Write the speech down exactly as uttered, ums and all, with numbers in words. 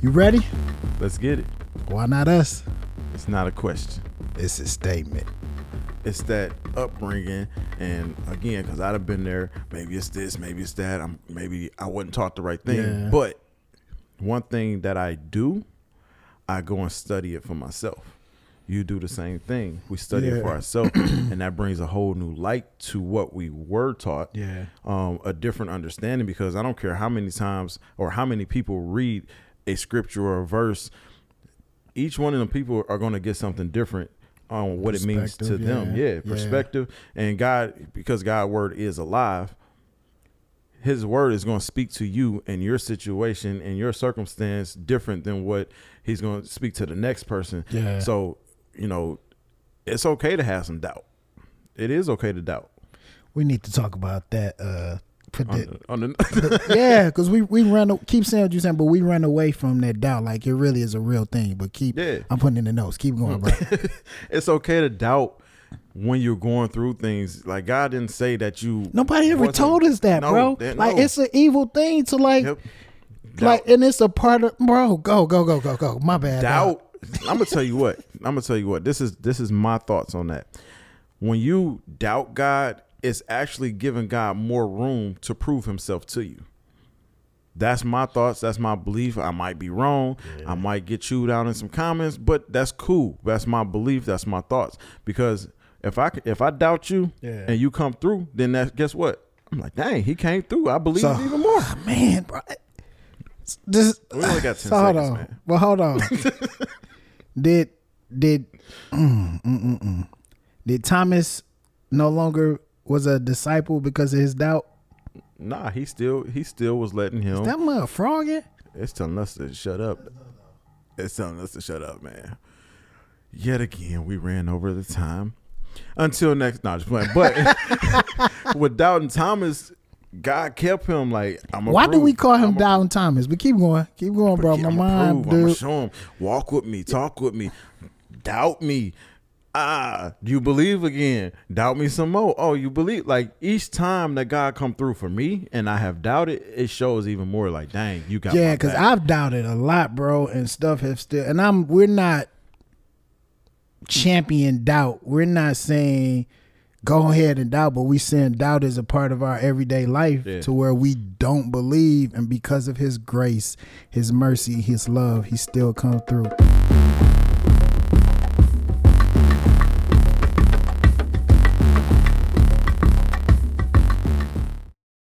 You ready? Let's get it. Why not us? It's not a question. It's a statement. It's that upbringing, and again, because I'd have been there. Maybe it's this, maybe it's that. I'm maybe I wasn't taught the right thing. Yeah. But one thing that I do, I go and study it for myself. You do the same thing. We study yeah. it for ourselves, and that brings a whole new light to what we were taught. Yeah, um, a different understanding, because I don't care how many times or how many people read a scripture or a verse. Each one of them people are going to get something different on what it means to yeah. them. Yeah, perspective. Yeah. And God, because God's word is alive, his word is going to speak to you and your situation and your circumstance different than what he's going to speak to the next person. Yeah. So, you know, it's okay to have some doubt. It is okay to doubt. We need to talk about that. Uh, put on that the, on the yeah, because we, we run, keep saying what you're saying, but we run away from that doubt. Like, it really is a real thing, but keep, yeah. I'm putting in the notes. Keep going, bro. It's okay to doubt when you're going through things. Like, God didn't say that you. Nobody ever told us that, no, bro. That, no. Like, it's an evil thing to like, yep. like, and it's a part of, bro, go, go, go, go, go. My bad. Doubt. I'm going to tell you what, I'm going to tell you what, this is, this is my thoughts on that. When you doubt God, it's actually giving God more room to prove himself to you. That's my thoughts. That's my belief. I might be wrong. Yeah. I might get chewed out in some comments, but that's cool. That's my belief. That's my thoughts. Because if I, if I doubt you yeah. and you come through, then that, guess what? I'm like, dang, he came through. I believe so, even more. Man, bro. This, we only got ten so seconds, hold on. man. Well, hold on. did, did, mm, mm, mm, mm. did Thomas no longer was a disciple because of his doubt? Nah, he still he still was letting him. Is that mother frogging? It's telling us to shut up. It's telling us to shut up, man. Yet again, we ran over the time. Until next, nah, just playing. But with Doubting Thomas, God kept him like, I'm Why prove, do we call him Doubting Thomas? But keep going, keep going, bro. My mind, dude. I'm gonna show him. Walk with me, talk with me, doubt me. Ah, you believe again. Doubt me some more. Oh, you believe. Like, each time that God come through for me and I have doubted, it shows even more. Like, dang, you got. Yeah, because I've doubted a lot, bro, and stuff have still. And I'm we're not champion doubt. We're not saying go ahead and doubt, but we saying doubt is a part of our everyday life yeah. to where we don't believe, and because of His grace, His mercy, His love, He still come through.